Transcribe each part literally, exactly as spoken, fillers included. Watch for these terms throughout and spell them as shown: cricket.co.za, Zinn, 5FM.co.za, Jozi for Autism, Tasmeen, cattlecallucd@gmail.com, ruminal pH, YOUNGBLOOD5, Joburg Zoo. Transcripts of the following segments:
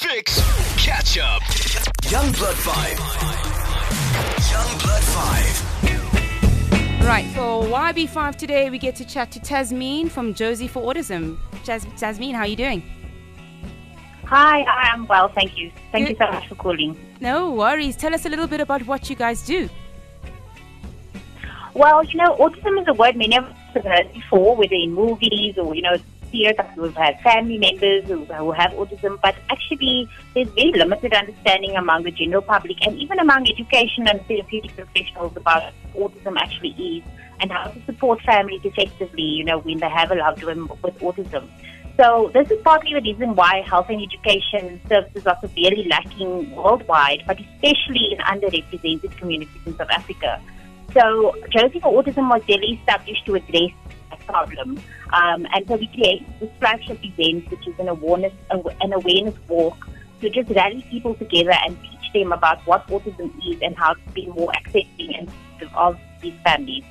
Fix, catch up. Youngblood five. Youngblood five. Right, for Y B five today, we get to chat to Tasmeen from Jozi for Autism. Jas- Tasmeen, how are you doing? Hi, I'm well, thank you. Thank Good. you so much for calling. No worries. Tell us a little bit about what you guys do. Well, you know, autism is a word we never heard before, whether in movies or, you know, theater. We've had family members who, who have autism, but actually there's very limited understanding among the general public and even among education and therapeutic professionals about what autism actually is and how to support families effectively, you know, when they have a loved one with autism. So this is partly the reason why health and education services are severely lacking worldwide, but especially in underrepresented communities in South Africa. So Jozi for Autism was really established to address that problem. Um, and so we created this flagship event, which is an awareness, an awareness walk, to just rally people together and teach them about what autism is and how to be more accepting and supportive of these families.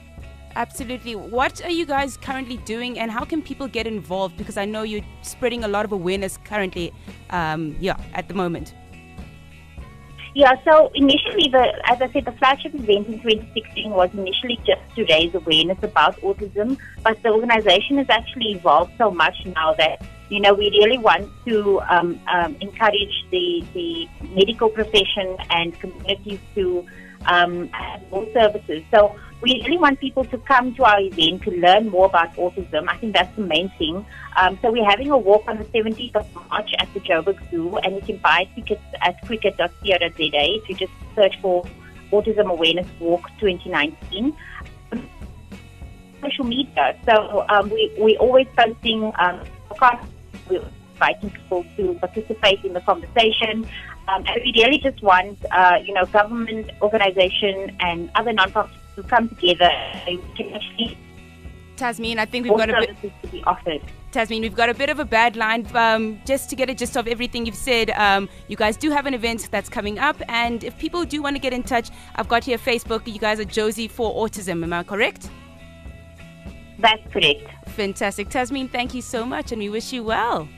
Absolutely. What are you guys currently doing and how can people get involved? Because I know you're spreading a lot of awareness currently, um, yeah, at the moment. Yeah, so initially, the, as I said, the flagship event in twenty sixteen was initially just to raise awareness about autism, but the organization has actually evolved so much now that, you know, we really want to um, um, encourage the, the medical profession and communities to um, have more services. So we really want people to come to our event to learn more about autism. I think that's the main thing. Um, so we're having a walk on the seventeenth of March at the Joburg Zoo, and you can buy tickets at cricket dot co dot za if you just search for Autism Awareness Walk twenty nineteen. Social media. So um, we, we're always posting um, podcasts. We're inviting people to participate in the conversation. Um, and we really just want, uh, you know, government, organization, and other non-profits to come together. We can actually Tasmeen, I think we've got a bit to be offered. Tasmeen, we've got a bit of a bad line. Um, just to get a gist of everything you've said, um, you guys do have an event that's coming up, and if people do want to get in touch, I've got here Facebook. You guys are Jozi for Autism. Am I correct? That's correct. Fantastic, Tasmeen. Thank you so much, and we wish you well.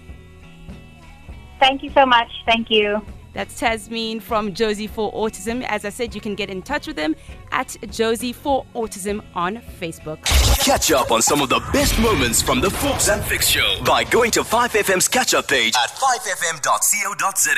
Thank you so much. Thank you. That's Tasmeen from Jozi for Autism. As I said, you can get in touch with them at Jozi for Autism on Facebook. Catch up on some of the best moments from the Forbes and Fix show by going to five F M's catch-up page at five F M dot co dot za.